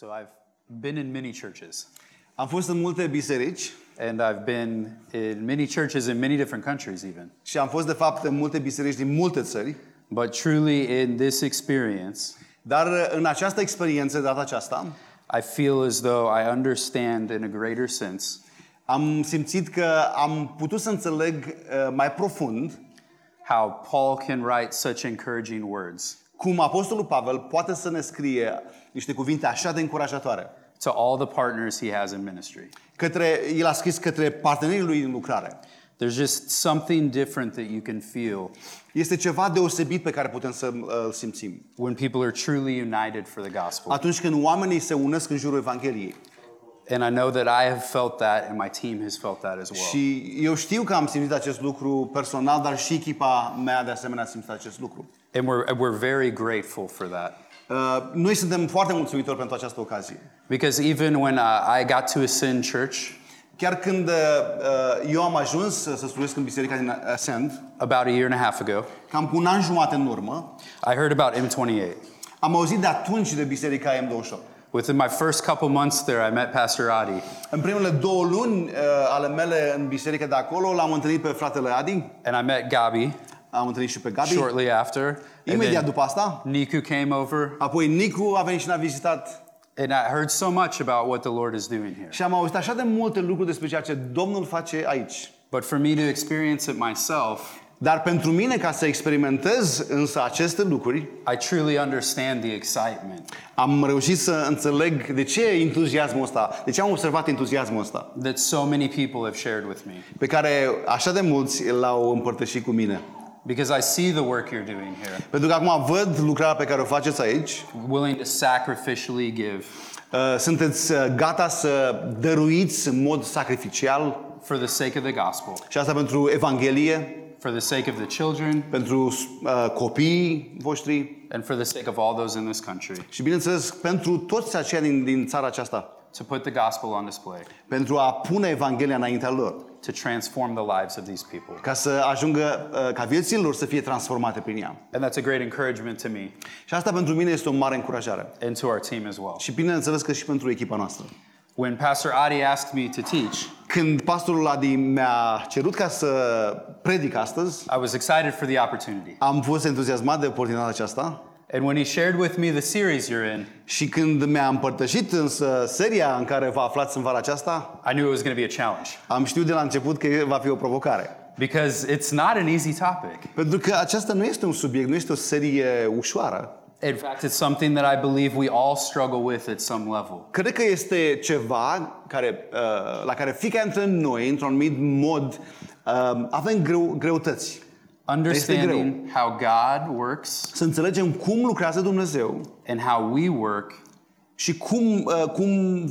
So I've been in many churches. Am fost în multe biserici. And I've been in many churches in many different countries even. Și am fost de fapt în multe biserici din multe țări. But truly in this experience, dar în această experiență, data aceasta, I feel as though I understand in a greater sense. Am simțit că am putut să înțeleg mai profund how Paul can write such encouraging words. Cum Apostolul Pavel poate să ne scrie niște cuvinte așa de încurajatoare. To all the partners he has in ministry. El a scris către partenerii lui în lucrare. There's just something different that you can feel. Este ceva deosebit pe care putem să îl simțim. When people are truly united for the gospel. Atunci când oamenii se unesc în jurul Evangheliei. And I know that I have felt that and my team has felt that as well. Și eu știu că am simțit acest lucru personal, dar și echipa mea de asemenea a simțit acest lucru. And we're very grateful for that. Noi suntem foarte mulțumitori pentru această ocazie. Because even when I got to Ascend Church, chiar când eu am ajuns să studiesc în biserica din Ascend, about a year and a half ago, cam cu un an jumate în urmă, I heard about M28. Am auzit de atunci de biserica M28. Within my first couple months there, I met Pastor Adi. În primele 2 luni ale mele în biserica de acolo, l-am întâlnit pe fratele Adi. And I met Gabi. Am întâlnit și pe Gabi. Shortly after. Imediat după asta, Nicu came over. Apoi Nicu a venit și ne-a vizitat. And I heard so much about what the Lord is doing here. Și am auzit așa de multe lucruri despre ceea ce Domnul face aici. But for me to experience it myself, dar pentru mine ca să experimentez însă aceste lucruri, I truly understand the excitement. Am reușit să înțeleg de ce entuziasmul ăsta, de ce am observat entuziasmul ăsta, that so many people have shared with me. Pe care așa de mulți l-au împărtășit cu mine. Because I see the work you're doing here. Pentru că acum văd lucrarea pe care o faceți aici. Willing to sacrificially give. Sunteți gata să dăruiți în mod sacrificial for the sake of the gospel. Și asta pentru Evanghelie. For the sake of the children, pentru copiii voștri, and for the sake of all those in this country. Și bineînțeles pentru toți aceia din țara aceasta. To put the gospel on display. Pentru a pune Evanghelia înaintea lor. To transform the lives of these people. Ca să ajungă ca viețile lor să fie transformate prin ea. And that's a great encouragement to me. Și asta pentru mine este o mare încurajare. And to our team as well. Și bineînțeles că și pentru echipa noastră. When Pastor Adi asked me to teach, când pastorul Adi mi-a cerut ca să predic astăzi, I was excited for the opportunity. Am fost entuziasmat de oportunitatea aceasta. And when he shared with me the series you're in, și când mi-a împărtășit însă seria în care vă aflați în vara aceasta, I knew it was going to be a challenge. Am știut de la început că va fi o provocare. Because it's not an easy topic. Pentru că aceasta nu este un subiect, nu este o serie ușoară. In fact, it's something that I believe we all struggle with at some level. Cred că este ceva la care fiecare dintre noi, într-un anumit mod, avem greutăți. Understanding how God works. Să înțelegem cum lucrează Dumnezeu. And how we work. Și cum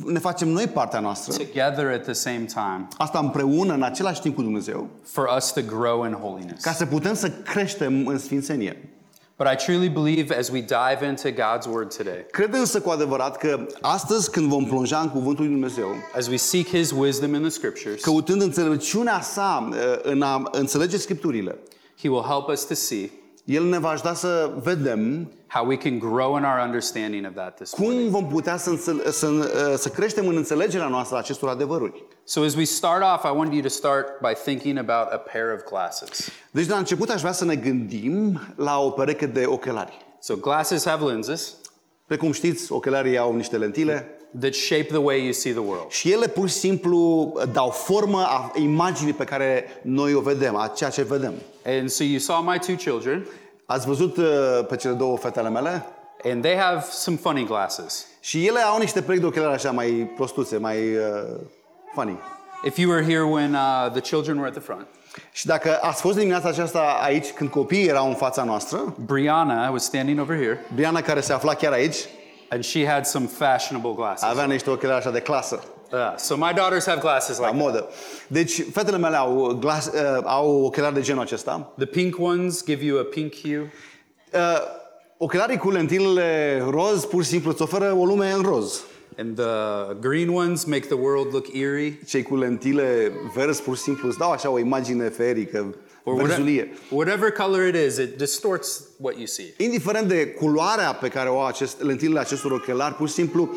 ne facem noi partea noastră. Together at the same time. Asta împreună, în același timp cu Dumnezeu. For us to grow in holiness. Ca să putem să creștem în sfințenie. But I truly believe as we dive into God's word today. Cred însă cu adevărat că astăzi când vom plonja în cuvântul lui Dumnezeu, as we seek his wisdom in the scriptures, căutând înțelepciunea sa în a înțelege scripturile, he will help us to see. El ne va ajuta să vedem how we can grow in our understanding of that this morning. Cum vom putea să creștem în înțelegerea noastră a acestor adevăruri. So as we start off, I want you to start by thinking about a pair of glasses. Deci la început aș vrea să ne gândim la o pereche de ochelari. So glasses have lenses. Precum știți, ochelarii au niște lentile. That shape the way you see the world. Și ele pur și simplu dau formă a imaginii pe care noi o vedem, a ceea ce vedem. And so you saw my two children. Ați văzut pe cele două fete ale mele? And they have some funny glasses. Și ele au niște perechi de ochelari așa mai prostuțe, mai funny. If you were here when the children were at the front. Și dacă ați fost dimineața aceasta aici când copiii erau în fața noastră, Briana was standing over here. Briana care se afla chiar aici. And she had some fashionable glasses. Avea niște ochelari așa de clasă. So my daughters have glasses like modă. Deci fetele mele au ochelari de genul acesta. The pink ones give you a pink hue. Ochelarii cu lentilele roz pur și simplu îți oferă o lume în roz. And the green ones make the world look eerie. Cei cu lentile verzi pur și simplu îți dau așa o imagine feerică. Whatever color it is, it distorts what you see. Indiferent de culoarea pe care o au lentilele acestor ochelari, pur și simplu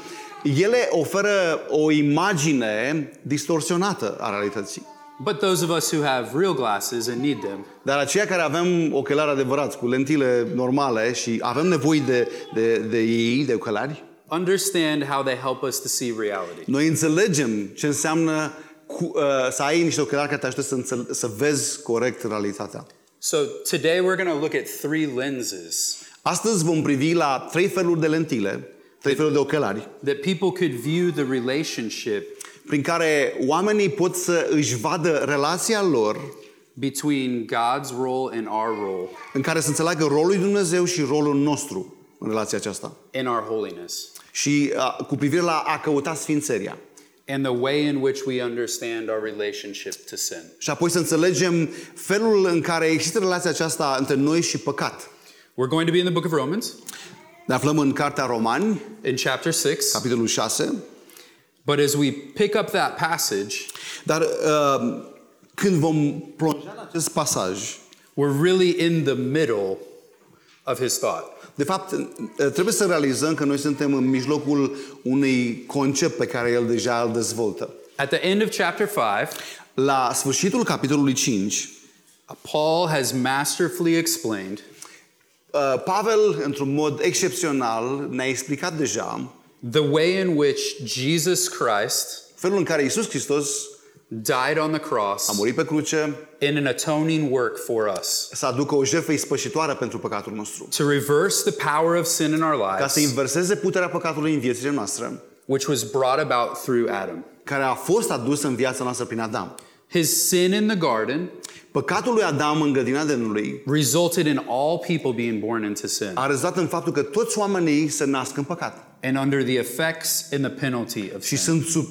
ele oferă o imagine distorsionată a realității. But those of us who have real glasses and need them. Dar aceia care avem ochelari adevărați, cu lentile normale și avem nevoie de ei, de ochelari, understand how they help us to see reality. Noi înțelegem ce înseamnă să ai niște ochelari care te ajută să vezi corect realitatea. So today we're going to look at three lenses. Astăzi vom privi la trei feluri de lentile, trei feluri de ochelari. That people could view the relationship prin care oamenii pot să își vadă relația lor between God's role and our role, în care să înțeleagă rolul lui Dumnezeu și rolul nostru în relația aceasta. In our holiness. Și cu privire la a căuta sfințenia. And the way in which we understand our relationship to sin. Și apoi să înțelegem felul în care există relația aceasta între noi și păcat. We're going to be in the book of Romans. Ne aflăm în cartea Romani, in chapter 6, capitolul 6. But as we pick up that passage, dar când vom plonja în acest pasaj, we're really in the middle of his thought. De fapt, trebuie să realizăm că noi suntem în mijlocul unui concept pe care el deja îl dezvoltă. At the end of chapter 5, la sfârșitul capitolului 5, Paul has masterfully explained. Pavel, într-un mod excepțional, ne-a explicat deja the way in which Jesus Christ, felul în care Iisus Hristos died on the cross, a murit pe cruce, in an atoning work for us, să aducă o jertfă ispășitoare pentru păcatul nostru, to reverse the power of sin in our lives, ca să inverseze puterea păcatului în viețile noastre, which was brought about through Adam, care a fost adusă în viața noastră prin Adam. His sin in the garden, păcatul lui Adam în grădina Edenului, resulted in all people being born into sin, a rezultat în faptul că toți oamenii se nasc în păcat. And under the effects and the penalty of sin. Și sunt sub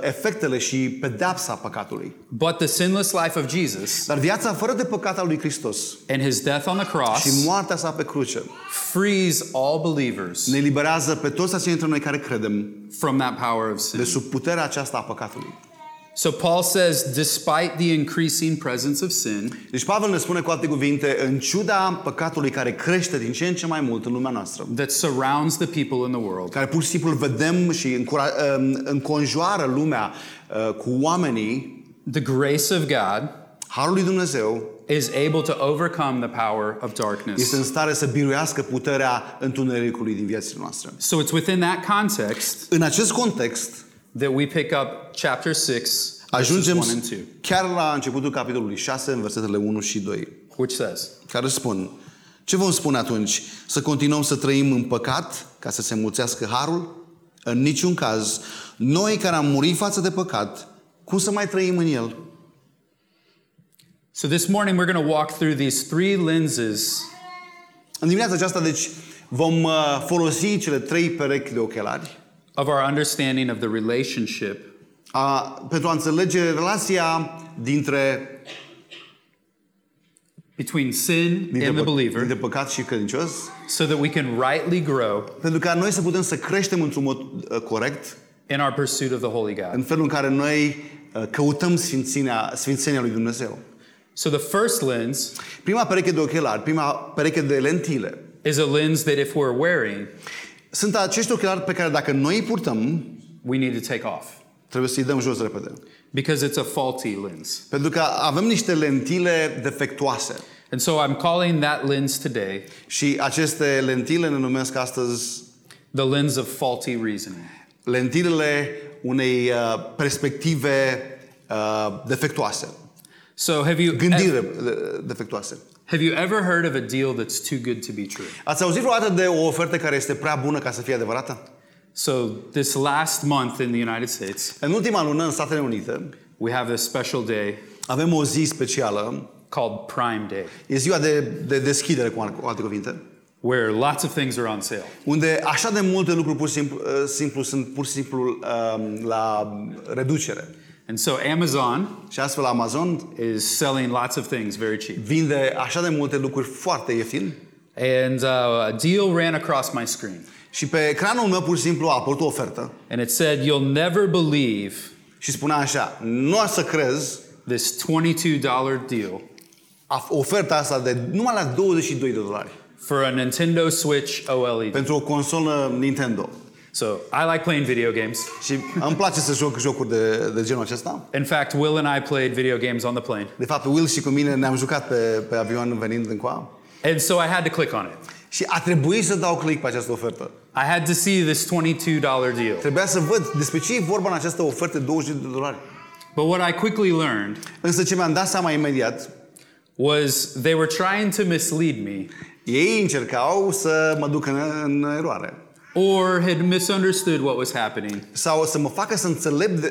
efectele și pedeapsa păcatului. But the sinless life of Jesus, dar viața fără de păcat a lui Hristos, and his death on the cross, și moartea sa pe cruce, frees all believers, ne eliberează pe toți acei dintre noi care credem, from that power of sin, de sub puterea aceasta a păcatului. So Paul says, despite the increasing presence of sin, deci Pavel ne spune cu alte cuvinte, în ciuda păcatului care crește din ce în ce mai mult în lumea noastră, that surrounds the people in the world, care pur și simplu vedem și înconjoară lumea cu oamenii, the grace of God, harul lui Dumnezeu, is able to overcome the power of darkness. Este în stare să biruiască puterea întunericului din viețile noastre. So it's within that context, în acest context, that we pick up chapter 6, ajungem verses 1 and 2. Chiar la începutul capitolului 6, în versetele 1 și 2. Which says, care spun, ce vom spune atunci? Să continuăm să trăim în păcat, ca să se mulțească harul? În niciun caz. Noi care am murit față de păcat, cum să mai trăim în el? So this morning we're going to walk through these three lenses. În dimineața aceasta, deci, vom folosi cele trei perechi de ochelari of our understanding of the relationship, pentru a înțelege relația dintre between sin and the believer, dintre păcat și credincios, so that we can rightly grow, pentru ca noi să putem să creștem într-un mod corect, in our pursuit of the holy God, în felul în care noi căutăm sfințenia lui Dumnezeu. So the first lens, prima pereche de ochelari, prima pereche de lentile, is a lens that if we're wearing, sunt acești ochelari pe care dacă noi îi purtăm, we need to take off. Trebuie să îi dăm jos repede. Because it's a faulty lens. Pentru că avem niște lentile defectuoase. And so I'm calling that lens today. Și aceste lentile ne numesc astăzi the lens of faulty reasoning. Lentilele unei perspective defectuoase. So gândire defectuoase. Have you ever heard of a deal that's too good to be true? Ați auzit vreodată de o ofertă care este prea bună ca să fie adevărată? So this last month in the United States, în ultima lună în Statele Unite, we have a special day. Avem o zi specială called Prime Day. E ziua de deschidere, cu alte cuvinte, where lots of things are on sale. Unde așa de multe lucruri pur și simplu la reducere. And so Amazon, și astfel Amazon is selling lots of things very cheap. Vinde așa de multe lucruri foarte ieftin. And a deal ran across my screen. Și pe ecranul meu pur și simplu a apărut o ofertă. And it said, you'll never believe. Și spunea așa, nu o să crezi this $22 deal. Oferta asta de numai la $22 for a Nintendo Switch OLED. Pentru o consolă Nintendo. So I like playing video games. Și îmi place să joc jocuri de genul acesta. In fact, Will and I played video games on the plane. De fapt, Will și cu mine ne-am jucat pe avion venind în coa. And so I had to click on it. Și a trebuit să dau click pe această ofertă. I had to see this $22 deal. Trebuia să văd despre ce e vorba în această ofertă de $22. But what I quickly learned, însă ce mi-am dat seama imediat, was they were trying to mislead me. Ei încercau să mă ducă în eroare. Or had misunderstood what was happening. Sau să mă facă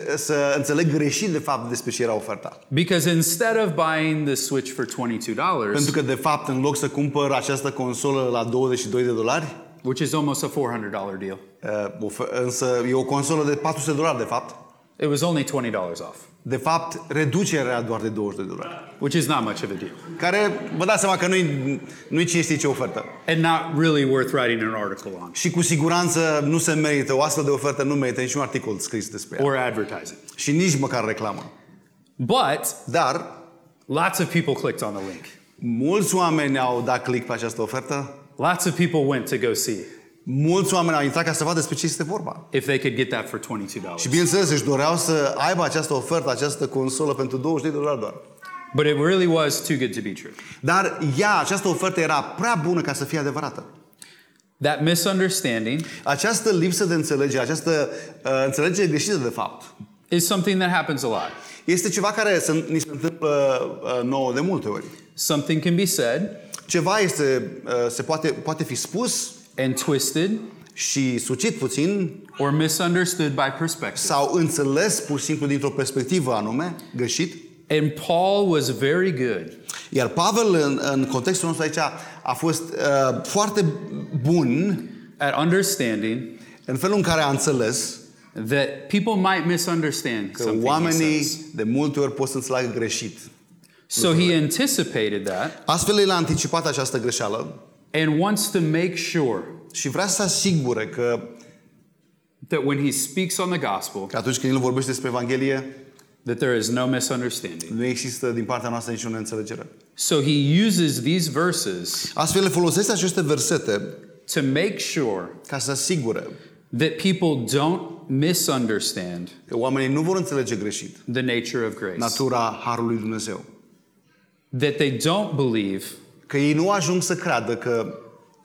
să înțeleg greșit de fapt despre ce era oferta. Because instead of buying the Switch for $22, pentru că de fapt în loc să cumpăr această consolă la $22, which is almost a $400 deal. Însă e o consolă de $400 de fapt. It was only $20 off. De fapt, reducerea era doar de $20. Which is not much of a deal. Care vă dați seama că nu-i ce este ce ofertă. And not really worth writing an article on. Și cu siguranță nu se merită, o astfel de ofertă nu merită niciun articol scris despre ea. Or advertising. Și nici măcar reclamă. Dar lots of people clicked on the link. Mulți oameni au dat click pe această ofertă. Lots of people went to go see. Mulți oameni au intrat ca să vadă despre ce este vorba. If they could get that for $22. Și bineînțeles, își doreau să aibă această ofertă, această consolă pentru $22 doar. But it really was too good to be true. Dar această ofertă era prea bună ca să fie adevărată. That misunderstanding, această lipsă de înțelegere, această înțelegere greșită de fapt, is something that happens a lot. Este ceva care ni se întâmplă nouă de multe ori. Something can be said, ceva este se poate fi spus, and twisted, și sucit puțin, or misunderstood by perspective. Sau înțeles pur și simplu dintr-o perspectivă anume, greșit. And Paul was very good. Iar Pavel în contextul nostru aici a fost foarte bun at understanding, în felul în care a înțeles that people might misunderstand că oamenii de multe ori pot să înțeleagă greșit. So he anticipated that. Astfel el a anticipat această greșeală. And wants to make sure. Și vrea să asigure că that when he speaks on the gospel, că atunci când el vorbește despre Evanghelie, that there is no misunderstanding. Nu există din partea noastră nicio neînțelegere. So he uses these verses. Astfel folosește aceste versete to make sure, ca să asigure, that people don't misunderstand, că oamenii nu vor înțelege greșit, the nature of grace, natura harului Dumnezeu. That they don't believe, că ei nu ajung să creadă că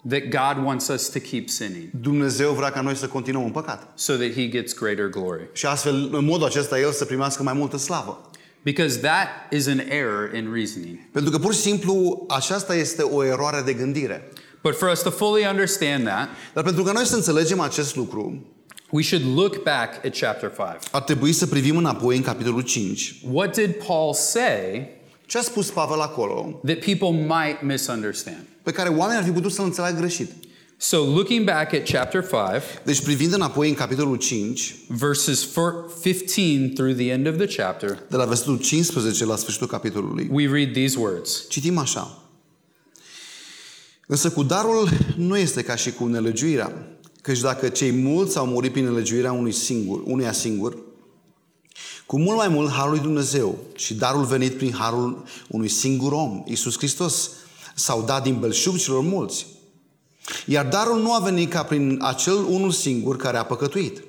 that God wants us to keep sinning. Dumnezeu vrea ca noi să continuăm în păcat. So that he gets greater glory. Și astfel, în modul acesta, el să primească mai multă slavă. Because that is an error in reasoning. Pentru că pur și simplu aceasta este o eroare de gândire. But for us to fully understand that, dar pentru că noi să înțelegem acest lucru, we should look back at chapter 5. Ar trebui să privim înapoi în capitolul 5. What did Paul say? Ce a spus Pavel acolo? That people might misunderstand. Pe care oamenii ar fi putut să-l înțeleagă greșit. So looking back at chapter 5, deci privind înapoi în capitolul 5, verses 15 through the end of the chapter, de la versetul 15 la sfârșitul capitolului, we read these words. Citim așa: însă cu darul nu este ca și cu nelegiuirea, căci dacă cei mulți au murit prin nelegiuirea unuia singur, cu mult mai mult harul lui Dumnezeu și darul venit prin harul unui singur om, Iisus Hristos, s-au dat din belșug celor mulți. Iar darul nu a venit ca prin acel unul singur care a păcătuit,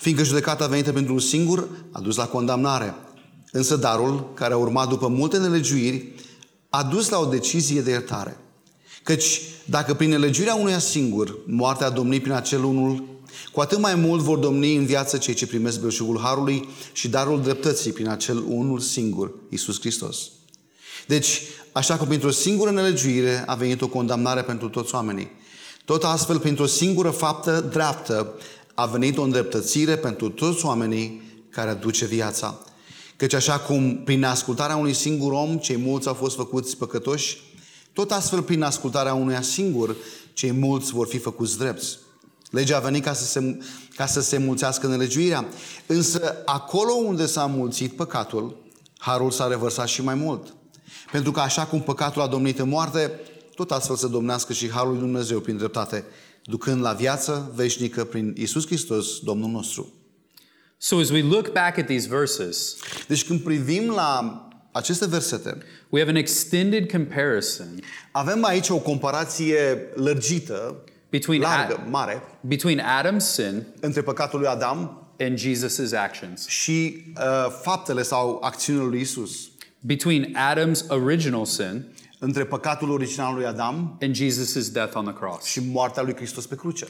fiindcă judecata venită pentru un singur a dus la condamnare. Însă darul, care a urmat după multe nelegiuiri, a dus la o decizie de iertare. Căci dacă prin nelegiuirea unuia singur moartea a domnit prin acel unul, cu atât mai mult vor domni în viață cei ce primesc belșugul harului și darul dreptății prin acel unul singur, Iisus Hristos. Deci, așa cum printr-o singură nelegiuire a venit o condamnare pentru toți oamenii, tot astfel printr-o singură faptă dreaptă a venit o îndreptățire pentru toți oamenii care aduce viața. Căci așa cum prin ascultarea unui singur om cei mulți au fost făcuți păcătoși, tot astfel prin ascultarea unuia singur cei mulți vor fi făcuți drepți. Legea a venit ca să se mulțească nelegiuirea, însă acolo unde s-a mulțit păcatul, harul s-a revărsat și mai mult. Pentru că așa cum păcatul a domnit în moarte, tot astfel să domnească și harul lui Dumnezeu prin dreptate, ducând la viață veșnică prin Iisus Hristos, Domnul nostru. So as we look back at these verses, deci când privim la aceste versete, we have an extended comparison. Avem aici o comparație lărgită between Adam's sin, între păcatul lui Adam, and Jesus's actions. Și faptele sau acțiunile lui Isus. Between Adam's original sin, între păcatul original lui Adam, and Jesus's death on the cross. Și moartea lui Hristos pe cruce.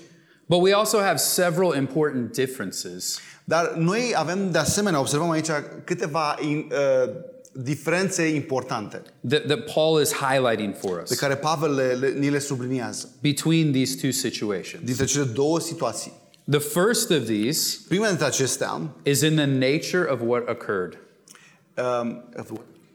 But we also have several important differences. Dar noi avem de asemenea, observăm aici câteva diferențe importante. That Paul is highlighting for us. Pe care Pavel ni le subliniază. Between these two situations. Dintre cele două situații. The first of these is in the nature of what occurred.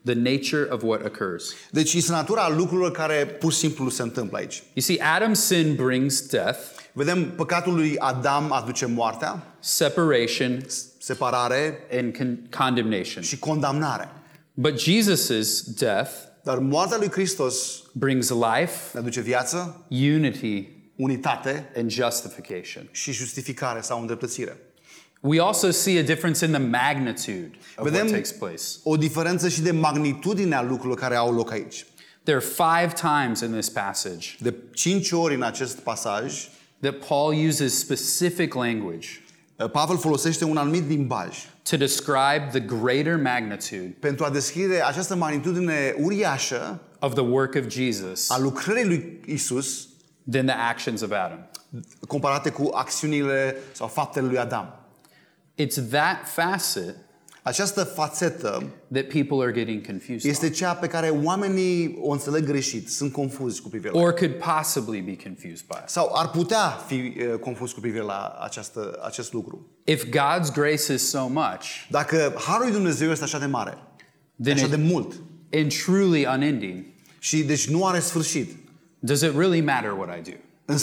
The nature of what occurs. Deci este natura lucrurilor care pur și simplu se întâmplă aici. You see, Adam's sin brings death. Vedem, păcatul lui Adam aduce moartea, separation, separare, and condemnation. Și condamnare. But Jesus's death, dar moartea lui Hristos, brings life, aduce viață, unity, unitate, and justification. Și justificare sau îndreptățire. We also see a difference in the magnitude of what takes place. O diferență și de magnitudinea lucrurilor care au loc aici. There are 5 times in this passage. De 5 ori în acest pasaj that Paul uses specific language. Pavel folosește un anumit limbaj to describe the greater magnitude. Pentru a descrie această magnitudine uriașă of the work of Jesus. A lucrării lui Isus than the actions of Adam. Comparate cu acțiunile sau faptele lui Adam. It's that facet, această fațetă, that people are getting confused. Este cea pe care oamenii o înțeleg greșit, sunt confuzi cu privire la. Or could possibly be confused by. Sau ar putea fi confuzi cu privire la acest lucru. If God's grace is so much. Dacă harul lui Dumnezeu este așa de mare, așa de mult, and truly unending. Și deci nu are sfârșit. Does it really matter what I do?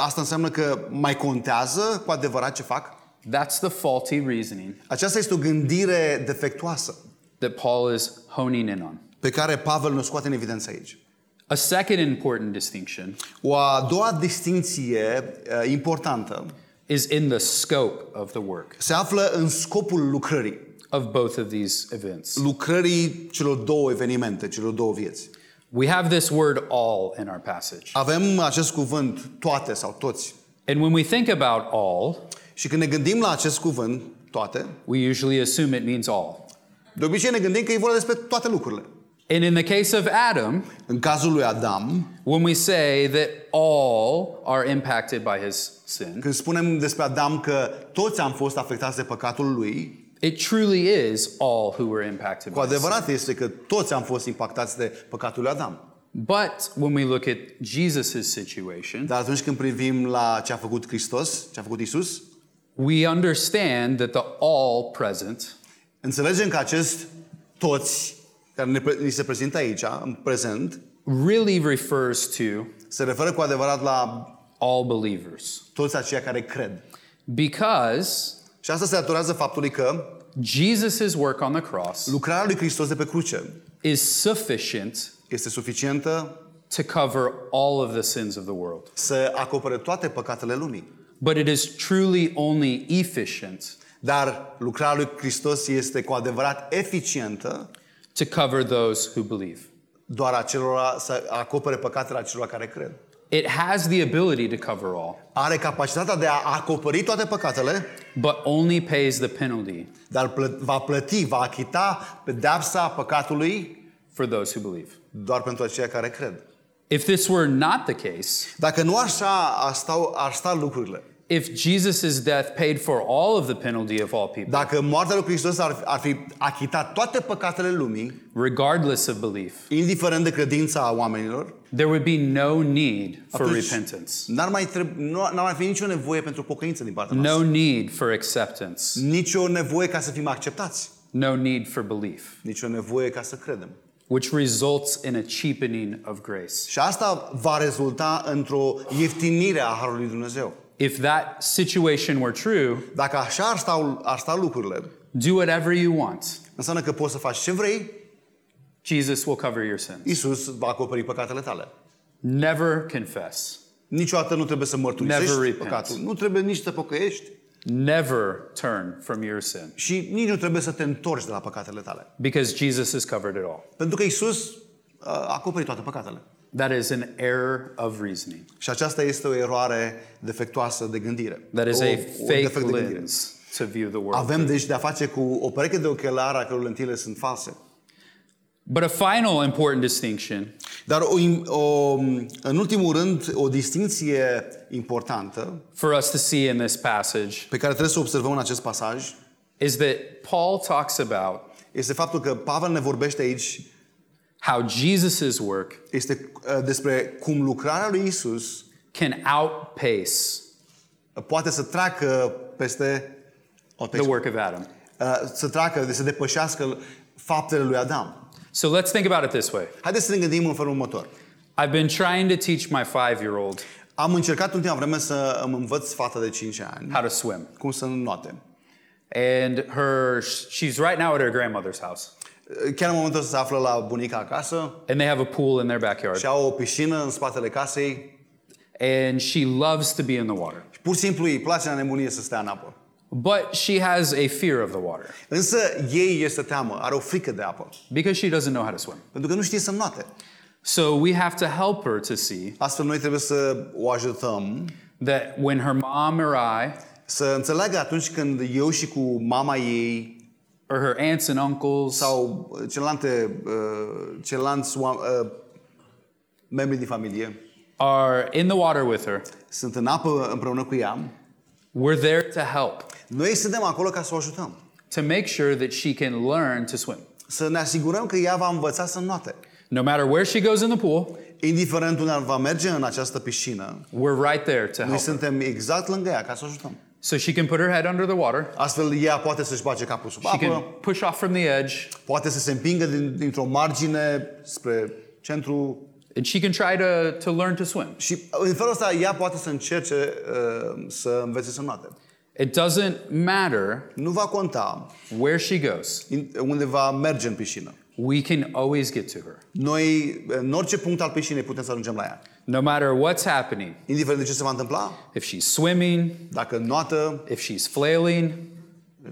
Asta înseamnă că mai contează cu adevărat ce fac? That's the faulty reasoning. Aceasta este o gândire defectuoasă that Paul is honing in on. Pe care Pavel ne scoate în evidență aici. A second important distinction. O a doua distinție importantă is in the scope of the work. Se află în scopul lucrării of both of these events. Lucrării celor două evenimente, celor două vieți. We have this word all in our passage. Avem acest cuvânt toate sau toți. And when we think about all, și când ne gândim la acest cuvânt, toate, we usually assume it means all. De obicei ne gândim că e vorba despre toate lucrurile. And in the case of Adam, în cazul lui Adam, when we say that all are impacted by his sin, când spunem despre Adam că toți am fost afectați de păcatul lui, it truly is all who were impacted by sin. Cu adevărat este că toți am fost impactați de păcatul lui Adam. But when we look at Jesus's situation, dar atunci când privim la ce a făcut Hristos, ce a făcut Isus, we understand that the all present. Înțelegem că acest toți care ni se prezintă aici în prezent really refers to, se referă cu adevărat la all believers. Toți aceia care cred. Because, și asta se datorează faptului că Jesus's work on the cross, lucrarea lui Hristos de pe cruce, is sufficient, este suficientă to cover all of the sins of the world. Să acopere toate păcatele lumii. But it is truly only efficient. Dar lucrarea lui Hristos este cu adevărat eficientă to cover those who believe. Doar acelora să acopere păcatele acelora care cred. It has the ability to cover all. Are capacitatea de a acoperi toate păcatele, but only pays the penalty. Dar va achita pedeapsa păcatului for those who believe. Doar pentru aceia care cred. If this were not the case, dacă nu așa ar sta lucrurile. If Jesus's death paid for all of the penalty of all people. Dacă moartea lui Hristos ar fi achitat toate păcatele lumii, regardless of belief, indiferent de credința oamenilor, there would be no need for repentance. N-ar mai fi nicio nevoie pentru pocăință din partea noastră. No need for acceptance. Nicio nevoie ca să fim acceptați. No need for belief. Nicio nevoie ca să credem. Which results in a cheapening of grace. Și asta va rezulta într-o ieftinire a harului lui Dumnezeu. If that situation were true, dacă așa ar sta lucrurile, do whatever you want. Înseamnă că poți să faci ce vrei. Jesus will cover your sins. Isus va acoperi păcatele tale. Never confess. Niciodată nu trebuie să mărturisești păcatul. Nu trebuie nici să pocăiești. Never turn from your sin. Și nici nu trebuie să te întorci de la păcatele tale. Because Jesus has covered it all. Pentru că Isus a acoperit toate păcatele. That is an error of reasoning. Și aceasta este o eroare defectuoasă de gândire. That is a fake lens to view the world. Avem deci de a face cu o pereche de ochelari a căror lentile sunt false. But a final important distinction. Dar în ultimul rând o distinție importantă for us to see in this passage. Pe care trebuie să o observăm în acest pasaj. Is that Paul talks about. Este faptul că Pavel ne vorbește aici how Jesus's work este despre cum lucrarea lui Isus can outpace poate să treacă peste the work of Adam. Să treacă, să depășească faptele lui Adam. So let's think about it this way. Haideți să ne gândim în felul următor. I've been trying to teach my 5-year-old. Am încercat ultima vreme să îmi învăț fata de 5 ani how to swim. Cum să înoate. And she's right now at her grandmother's house. Chiar în momentul ăsta se află la bunica acasă. And they have a pool in their backyard. Și au o piscină în spatele casei. And she loves to be in the water. Și pur și simplu îi place la nebunie să stea în apă. But she has a fear of the water. Însă ei este teamă, are o frică de apă. Because she doesn't know how to swim. Pentru că nu știe să înoate. So we have to help her to see. Astfel noi trebuie să o ajutăm that when her mom or I să înțeleagă atunci când eu și cu mama ei or her aunts and uncles sau ceilalți membri din familie are in the water with her. Sunt în apă împreună cu ea. We're there to help. Noi suntem acolo ca să o ajutăm. To make sure that she can learn to swim. Să ne asigurăm că ea va învăța să înoate. No matter where she goes in the pool, indiferent unde va merge în această piscină, we're right there to help. Noi suntem exact lângă ea ca să o ajutăm. So she can put her head under the water. Astfel ea poate să-și bage capul sub apă. She can push off from the edge. Poate să se împingă dintr-o margine spre centru. And she can try to learn to swim. Și în felul ăsta ea poate să încerce să învețe să înoate. It doesn't matter. Nu va conta where she goes. Unde va merge în piscină. We can always get to her. Noi în orice punct al piscinei putem să ajungem la ea. No matter what's happening. Indiferent de ce se va întâmpla. If she's swimming, dacă înoată, if she's flailing,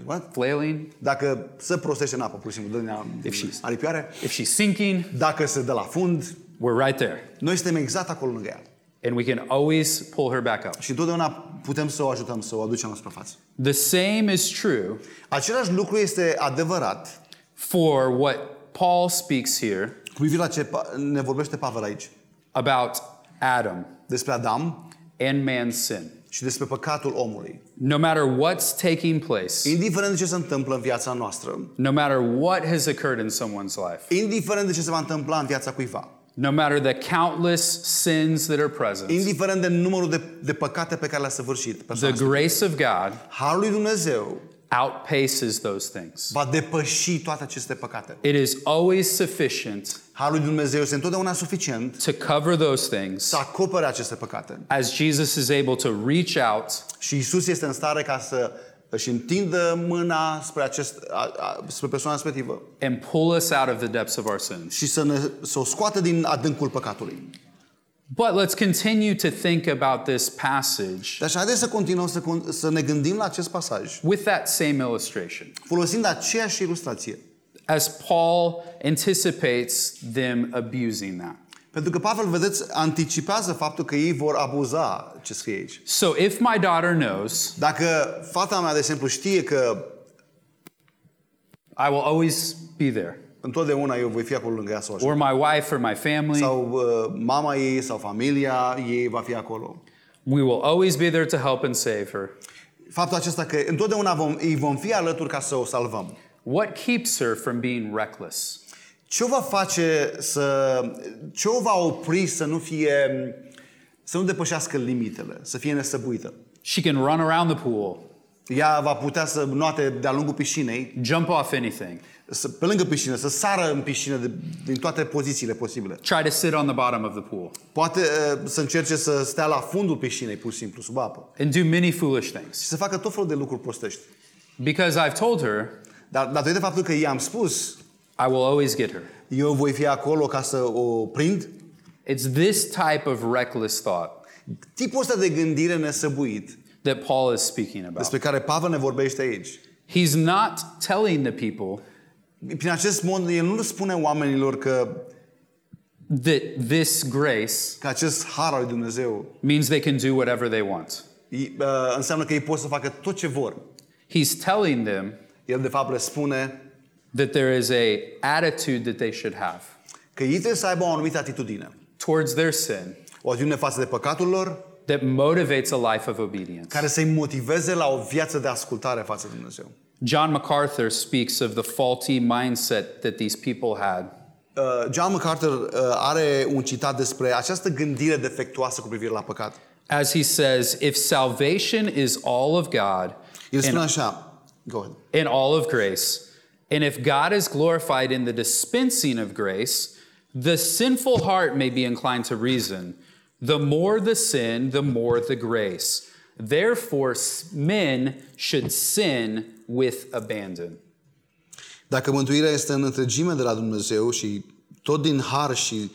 what? Flailing, dacă se prostește în apă, pur și simplu dă din aripioare, if she's sinking, dacă se dă la fund, we're right there. Noi suntem exact acolo lângă ea. And we can always pull her back up. Și întotdeauna putem să o ajutăm, să o aducem la suprafață. The same is true. Același lucru este adevărat for what Paul speaks here. Cu privire la ce ne vorbește Pavel aici. About Adam, despre Adam and man's sin. Și despre păcatul omului. No matter what's taking place. Indiferent de ce se întâmplă în viața noastră. No matter what has occurred in someone's life. Indiferent de ce se va întâmpla în viața cuiva. No matter the countless sins that are present. Indiferent de numărul de păcate pe care le-a săvârșit persoana. The grace of God. Harul lui Dumnezeu outpaces those things. Va depăși toate aceste păcate. It is always sufficient. Harul lui Dumnezeu este întotdeauna suficient. To cover those things. Să acopere aceste păcate. As Jesus is able to reach out. Și Isus este în stare ca să își întindă mâna spre spre persoana respectivă. And pull us out of the depths of our sins. Și să o scoată din adâncul păcatului. But let's continue to think about this passage. Deci haideți să continuăm să ne gândim la acest pasaj. With that same illustration. Folosind aceeași ilustrație. As Paul anticipates them abusing that. Pentru că Pavel, vedeți, anticipează faptul că ei vor abuza ce scrie aici. So if my daughter knows, dacă fata mea, de exemplu, știe că I will always be there. Întotdeauna eu voi fi acolo lângă ea să o ajut. Or my wife or my family. Sau mama ei sau familia ei va fi acolo. We will always be there to help and save her. Faptul acesta că întotdeauna îi vom fi alături ca să o salvăm. What keeps her from being reckless? Ce o va opri să nu depășească limitele, să fie nesăbuită. She can run around the pool. Ea va putea să înoate de-a lungul piscinei. Jump off anything. Pe lângă piscină, să sară în piscină din toate pozițiile posibile. Try to sit on the bottom of the pool. Poate să încerce să stea la fundul piscinei, pur și simplu, sub apă. And do many foolish things. Și să facă tot felul de lucruri prostești. Because I've told her, dar datorită faptului că i-am spus, I will always get her. Eu voi fi acolo ca să o prind. It's this type of reckless thought. Tipul ăsta de gândire nesăbuit that Paul is speaking about. Despre care Pavel ne vorbește aici. He's not telling the people. Prin acest mod, el nu spune oamenilor că that this grace că acest har al lui Dumnezeu means they can do whatever they want. Înseamnă că ei pot să facă tot ce vor. He's telling them, el de fapt le spune, that there is a attitude that they should have. Că ei trebuie să aibă o anumită atitudine towards their sin. O atitudine față de păcatul lor that motivates a life of obedience. Care să-i motiveze la o viață de ascultare față de Dumnezeu. John MacArthur speaks of the faulty mindset that these people had. John MacArthur are un citat despre această gândire defectuoasă cu privire la păcat. As he says, if salvation is all of God, and all of grace, and if God is glorified in the dispensing of grace, the sinful heart may be inclined to reason. The more the sin, the more the grace. Therefore, men should sin with abandon. Dacă mântuirea este în întregime de la Dumnezeu și tot din har și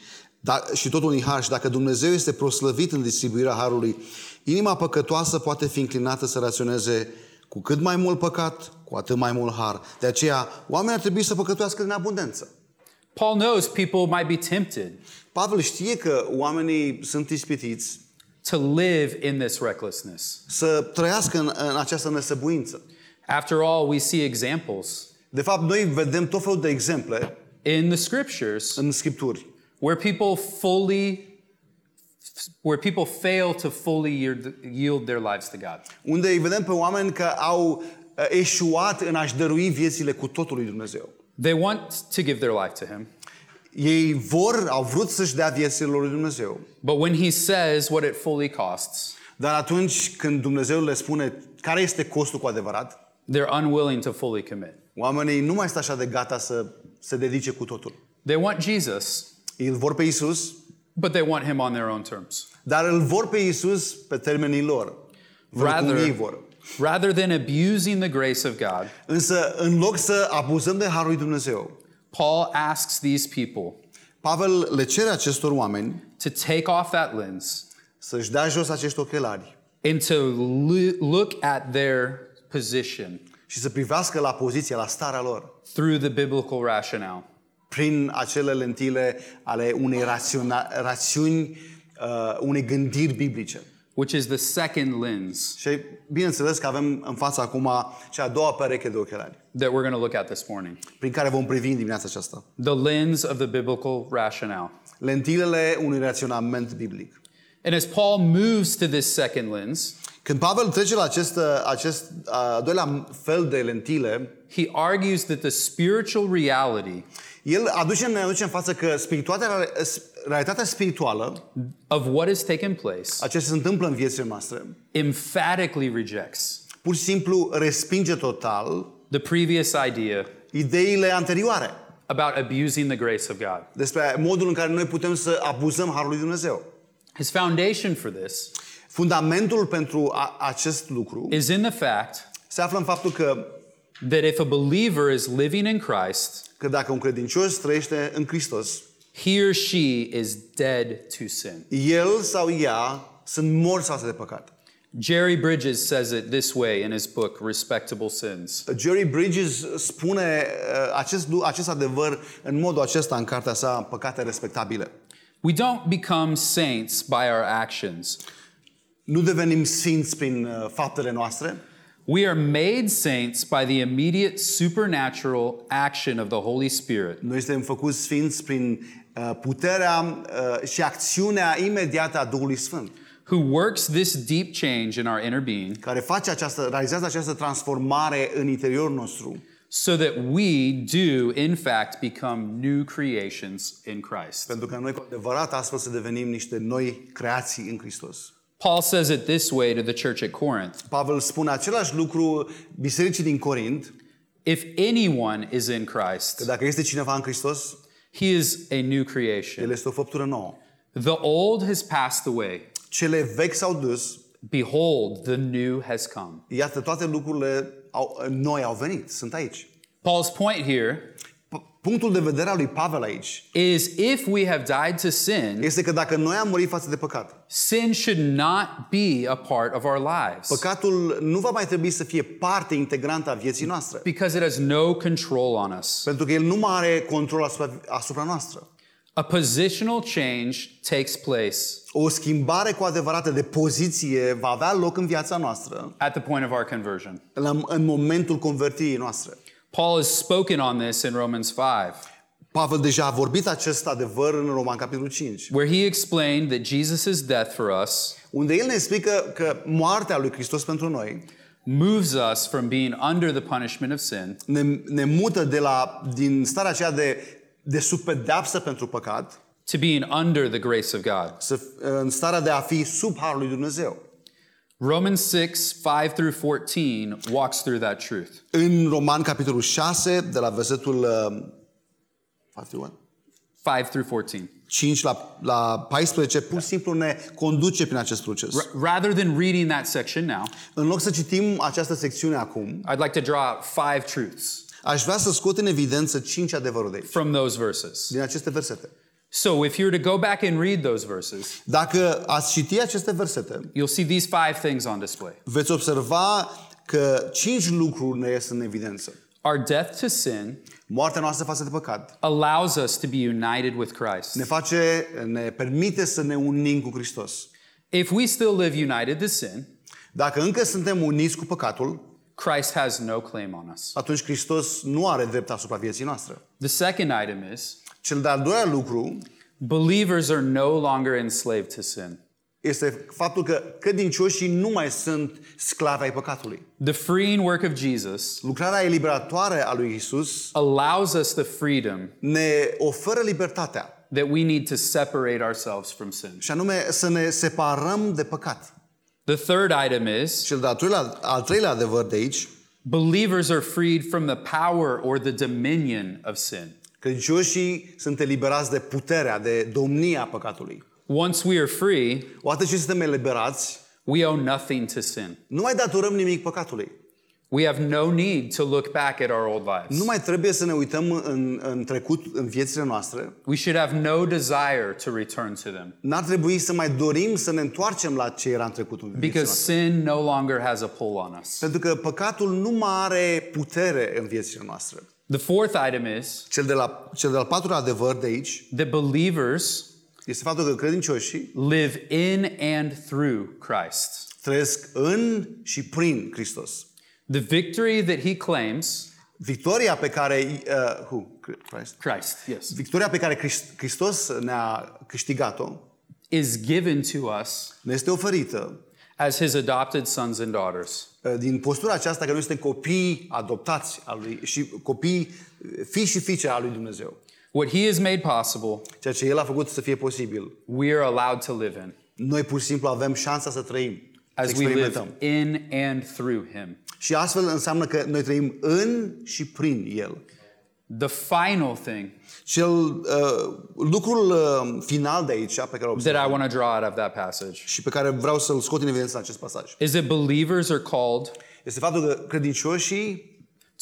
totul din har și dacă Dumnezeu este proslăvit în distribuirea harului, inima păcătoasă poate fi înclinată să raționeze cu cât mai mult păcat, cu atât mai mult har. De aceea, oamenii ar trebui să păcătuiască din abundență. Paul knows people might be tempted. Pavel știe că oamenii sunt ispitiți to live in this recklessness. Să trăiască în această nesăbuință. After all, we see examples. De fapt, noi vedem tot felul de exemple in the scriptures, în scripturi, where people fail to fully yield their lives to God. Unde îi vedem pe oameni că au eșuat în a-și dărui viețile cu totul lui Dumnezeu. They want to give their life to him. Ei au vrut să-și dea viețile lui Dumnezeu. But when he says what it fully costs, dar atunci când Dumnezeu le spune care este costul cu adevărat, they're unwilling to fully commit. Oamenii nu mai sunt așa de gata să se dedice cu totul. They want Jesus. Îl vor pe Isus, but they want him on their own terms. Dar îl vor pe Isus pe termenii lor. Rather than abusing the grace of God. Însă în loc să abuzăm de harul lui Dumnezeu, Paul asks these people. Pavel le cere acestor oameni to take off that lens. Să-și dea jos acești ochelari. And to look at their position. Și să privească la poziția, la starea lor. Through the biblical rationale. Prin acele lentile ale unei rațiuni, unei gândiri biblice. Which is the second lens. Și bineînțeles că avem în fața acum cea a doua pereche de ochelari. That we're going to look at this morning. Prin care vom privi în dimineața aceasta. The lens of the biblical rationale. Lentilele unui raționament biblic. And as Paul moves to this second lens, când Pavel trece la acest a doilea fel de lentile, he argues that the spiritual reality, el ne aduce în față că realitatea spirituală of what has taken place, aceea se întâmplă în viețile noastre, emphatically rejects, pur și simplu respinge total the previous idea, ideile anterioare about abusing the grace of God. Despre modul în care noi putem să abuzăm harul lui Dumnezeu. His foundation for this, fundamentul pentru acest lucru, is in the fact, se află în faptul că that if a believer is living in Christ, că dacă un credincios trăiește în Hristos, he or she is dead to sin. El sau ea sunt morți față de păcat. Jerry Bridges says it this way in his book Respectable Sins. Jerry Bridges spune acest adevăr în modul acesta în cartea sa Păcate Respectabile. We don't become saints by our actions. Nu devenim sfinți prin faptele noastre. We are made saints by the immediate supernatural action of the Holy Spirit. Noi suntem făcuți sfinți prin puterea și acțiunea imediată a Duhului Sfânt. Who works this deep change in our inner being. Care face realizează această transformare în interiorul nostru. So that we do in fact become new creations in Christ. Pentru că noi cu adevărat astfel să devenim niște noi creații în Hristos. Paul says it this way to the church at Corinth. Pavel spune același lucru bisericii din Corint. If anyone is in Christ, că dacă este cineva în Hristos, he is a new creation. El este o făptură nouă. The old has passed away. Cele vechi s-au dus. Behold, the new has come. Iată, toate lucrurile noi au venit, sunt aici. Paul's point here, punctul de vedere al lui Pavel aici, is if we have died to sin, este că dacă noi am murit față de păcat, sin should not be a part of our lives. Păcatul nu va mai trebui să fie parte integrantă a vieții noastre. Because it has no control on us. Pentru că el nu mai are control asupra noastră. A positional change takes place. O schimbare cu adevărată de poziție va avea loc în viața noastră. At the point of our conversion. În momentul convertirii noastre. Paul has spoken on this in Romans 5. Pavel deja a vorbit acest adevăr în Roman capitolul 5. Where he explained that Jesus' death for us, unde el ne explică că moartea lui Hristos pentru noi moves us from being under the punishment of sin, ne mută de la din starea aceea de sub pedeapsă pentru păcat, to being under the grace of God. În starea de a fi sub harul lui Dumnezeu. Romans 6:5 through 14 walks through that truth. În Roman capitolul 6 de la versetul 5 through 14. 5 la 14 pur și simplu ne conduce prin acest proces. Rather than reading that section now, în loc să citim această secțiune acum, I'd like to draw five truths. Aș vrea să scot în evidență 5 adevăruri de aici, from those verses. Din aceste versete. So if you were to go back and read those verses, dacă ați citi aceste versete, you'll see these five things on display. Veți observa că 5 lucruri ne ies în evidență. Our death to sin, moartea noastră față de păcat, allows us to be united with Christ. Ne permite să ne unim cu Hristos. If we still live united to sin, dacă încă suntem uniți cu păcatul, Christ has no claim on us. Atunci Hristos nu are drept asupra vieții noastre. The second item is, cel de-al doilea lucru, believers are no longer enslaved to sin. Este faptul că credincioșii nu mai sunt sclavi ai păcatului. The freeing work of Jesus, lucrarea eliberatoare a lui Isus, allows us the freedom, ne oferă libertatea, that we need to separate ourselves from sin. Și anume să ne separăm de păcat. The third item is, cel al treilea adevăr de aici, believers are freed from the power or the dominion of sin. Credincioșii sunt eliberați de puterea, de domnia păcatului. Once we are free, odată ce suntem eliberați, we owe nothing to sin. Nu mai datorăm nimic păcatului. We have no need to look back at our old lives. Nu mai trebuie să ne uităm în trecut, în viețile noastre. We should have no desire to return to them. N-ar trebui să mai dorim să ne întoarcem la ce era în trecut, în viețile noastre. Because sin no longer has a pull on us. Pentru că păcatul nu mai are putere în viețile noastre. The fourth item is, cel de-al patrulea adevăr de aici, the believers, este faptul că credincioșii live in and through Christ. Trăiesc în și prin Hristos. The victory that he claims, victoria pe care Christ, yes. Victoria pe care Hristos ne-a câștigat-o, is given to us, ne este oferită, as his adopted sons and daughters. Din postura aceasta că noi suntem copii adoptați al lui și copii, fii și fiice al lui Dumnezeu. What he has made possible, ceea ce el a făcut să fie posibil, we are allowed to live in. Noi pur și simplu avem șansa să trăim, să experimentăm. As we live in and through him. Și astfel înseamnă că noi trăim în și prin el. The final thing, lucrul final de aici pe care that I want to draw out of that passage, și pe care vreau să-l scot în evidență în acest pasaj, is that believers are called, este faptul că credincioșii,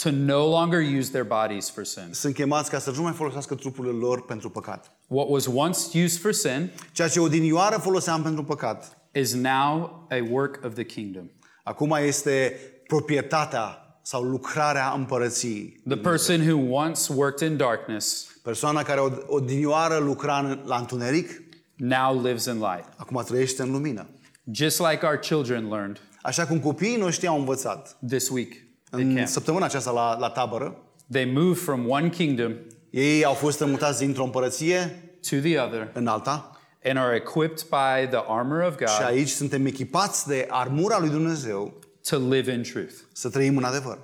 to no longer use their bodies for sin. Sunt chemați ca să nu mai folosească trupurile lor pentru păcat. What was once used for sin, ceea ce odinioară foloseam pentru păcat, is now a work of the kingdom. Acum este proprietatea sau lucrarea împărăției. The person who once worked in darkness, persoana care odinioară lucra la întuneric, now lives in light. Acum trăiește în lumină. Just like our children learned, așa cum copiii noștri au învățat this week, în săptămâna aceasta la tabără, they move from one kingdom, ei au fost înmutați dintr-o împărăție to the other, în alta, and are equipped by the armor of God, și aici suntem echipați de armura lui Dumnezeu, to live in truth. Să trăim în adevăr.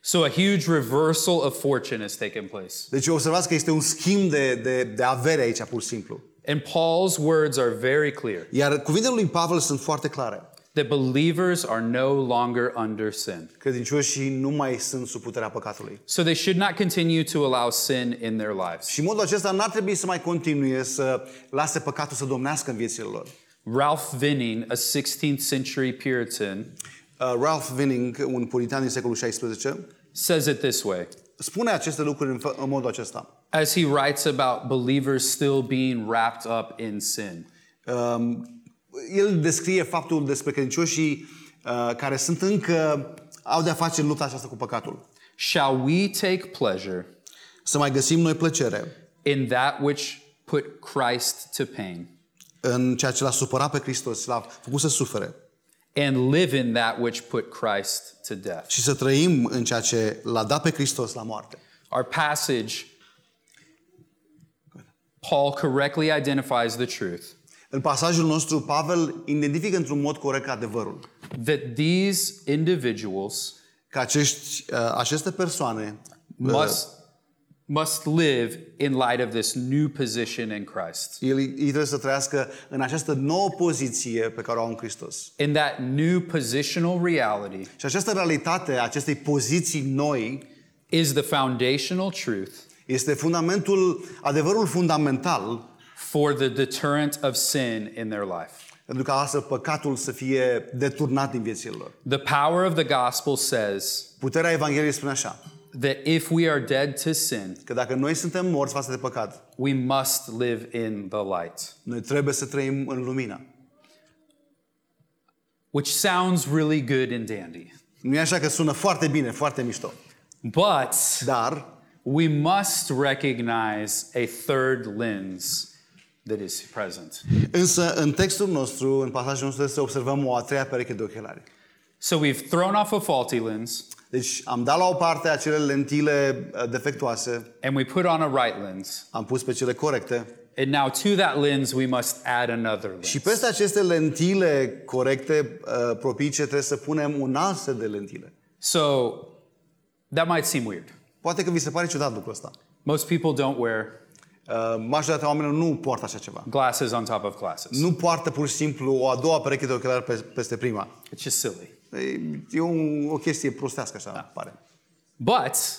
So a huge reversal of fortune has taken place. Deci observați că este un schimb de avere aici pur și simplu. And Paul's words are very clear. Iar cuvintele lui Pavel sunt foarte clare. The believers are no longer under sin. Credincioșii nu mai sunt sub puterea păcatului. So they should not continue to allow sin in their lives. Și în modul acesta n-ar trebui să mai continue să lase păcatul să domnească în viețile lor. Ralph Venning, a 16th century Puritan, Ralph Venning, un puritan din secolul 16, says it this way. Spune aceste lucruri în modul acesta. As he writes about believers still being wrapped up in sin. El descrie faptul despre credincioșii care sunt încă au de a face în lupta aceasta cu păcatul. Shall we take pleasure? Să mai găsim noi plăcere. In that which put Christ to pain. În ceea ce l-a supărat pe Hristos, l-a făcut să sufere. And live in that which put Christ to death. Și să trăim în ceea ce l-a dat pe Hristos la moarte. Our passage, Paul correctly identifies the truth. În pasajul nostru, Pavel identifică într-un mod corect adevărul. That these individuals, că aceste persoane must live in light of this new position in Christ. Ei trebuie să trăiască în această nouă poziție pe care o au în Hristos. In that new positional reality. Și această realitate a acestei poziții noi is the foundational truth. Este fundamentul, adevărul fundamental for the deterrent of sin in their life. Pentru ca astfel păcatul să fie deturnat din viețile lor. The power of the gospel says. Puterea Evangheliei spune așa. That if we are dead to sin, că dacă noi suntem morți față de păcat, we must live in the light. Noi trebuie să trăim în lumină. Which sounds really good and dandy. Nu e așa că sună foarte bine, foarte mișto. But we must recognize a third lens that is present. Însă în textul nostru, în pasajul nostru, să observăm o a treia pereche de ochelari. So we've thrown off a faulty lens. Deci am dat la o parte acele lentile defectuoase. And we put on a right lens. Am pus pe cele corecte. And now to that lens we must add another lens. Și peste aceste lentile corecte, propice, trebuie să punem un alt set de lentile. So that might seem weird. Poate că vi se pare ciudat lucrul ăsta. Most people don't wear majoritatea oamenilor nu poartă așa ceva. Glasses on top of glasses. Nu poartă pur și simplu o a doua pereche de ochelari peste prima. It's just silly. E o chestie prostească așa, pare.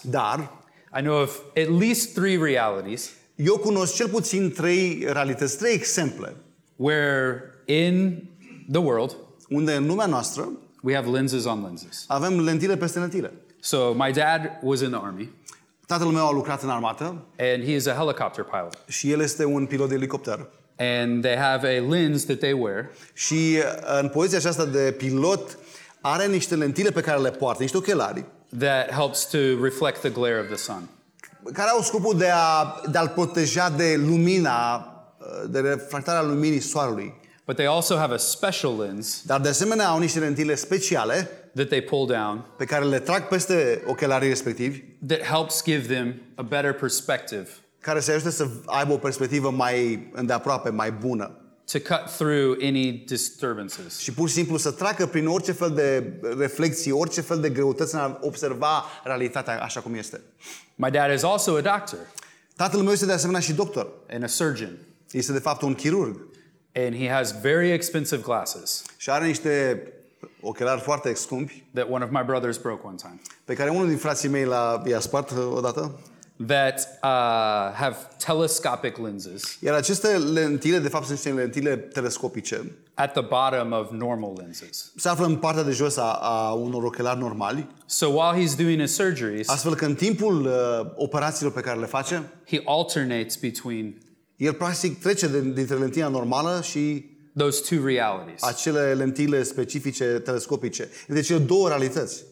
Dar I know of at least three realities. Eu cunosc cel puțin trei realități, trei exemple. Where in the world, unde în lumea noastră, we have lenses on lenses. Avem lentile peste lentile. So my dad was in the army. Tatăl meu a lucrat în armată. And he is a helicopter pilot. Și el este un pilot de elicopter. And they have a lens that they wear. Și în poziția aceasta de pilot are niște lentile pe care le poartă, niște ochelari. That helps to reflect the glare of the sun. Care au scopul de a-l proteja de lumina, de refractarea luminii soarelui. But they also have a special lens. Dar de asemenea au niște lentile speciale that they pull down, pe care le trag peste ochelarii respectivi. That helps give them a better perspective. Care se ajută să aibă o perspectivă mai îndeaproape, mai bună. To cut through any disturbances. Și pur și simplu să treacă prin orice fel de reflexii, orice fel de greutăți în a observa realitatea așa cum este. My dad is also a doctor. Tatăl meu este de asemenea și doctor. And a surgeon. Este de fapt un chirurg. And he has very expensive glasses. Și are niște ochelari foarte scumpi. That one of my brothers broke one time. Pe care unul din frații mei i-a spart odată. That have telescopic lenses. Iar aceste lentile de fapt sunt niște lentile telescopice. At the bottom of normal lenses. Se află în partea de jos a unor ochelari normali. So while he's doing his surgeries, astfel că în timpul operațiilor pe care le face, he alternates between. El practic trece dintre lentila normală și those two realities. Acele lentile specifice telescopice. Deci e două realități.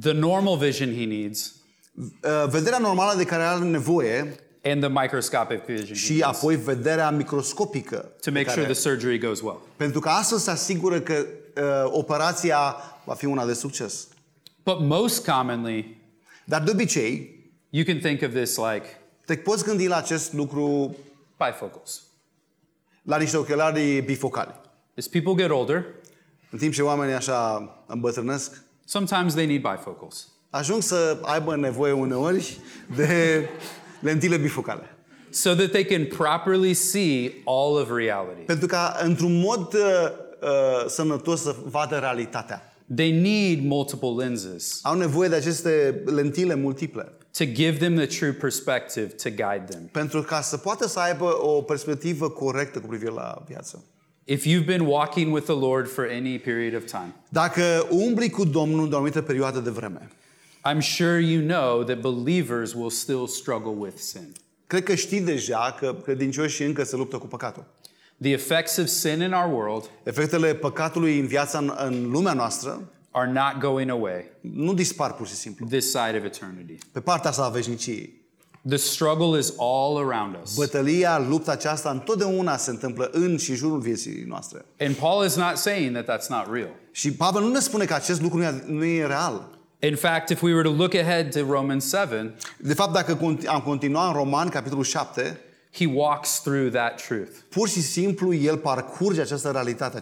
The normal vision he needs. Vederea normală de care are nevoie. And the microscopic vision. Și apoi vederea microscopică. To make sure the surgery goes well. Pentru că astfel se asigură că operația va fi una de succes. But most commonly, dar de obicei, you can think of this like. Te poți gândi la acest lucru bifocals. La niște ochelari bifocali. As people get older, în timp ce oamenii așa îmbătrânesc, sometimes they need bifocals. Ajung să aibă nevoie uneori de lentile bifocale. So that they can properly see all of reality. Pentru ca într-un mod sănătos să vadă realitatea. They need multiple lenses. Au nevoie de aceste lentile multiple. To give them the true perspective to guide them. Pentru ca să poată să aibă o perspectivă corectă cu privire la viață. If you've been walking with the Lord for any period of time. Dacă umbli cu Domnul de o anumită perioadă de vreme. I'm sure you know that believers will still struggle with sin. Cred că știi deja că credincioșii încă se luptă cu păcatul. The effects of sin in our world, efectele păcatului în viața în lumea noastră, are not going away. Nu dispar pur și simplu. This side of eternity. Pe partea asta a veșniciei. The struggle is all around us. Bătălia, lupta aceasta întotdeauna se întâmplă în și jurul vieții noastre. And Paul is not saying that that's not real. Și Pavel nu ne spune că acest lucru nu e real. In fact, if we were to look ahead to Romans 7, de fapt, dacă am continua în Romani capitolul 7, he walks through that truth. Pur și simplu el parcurge această realitate,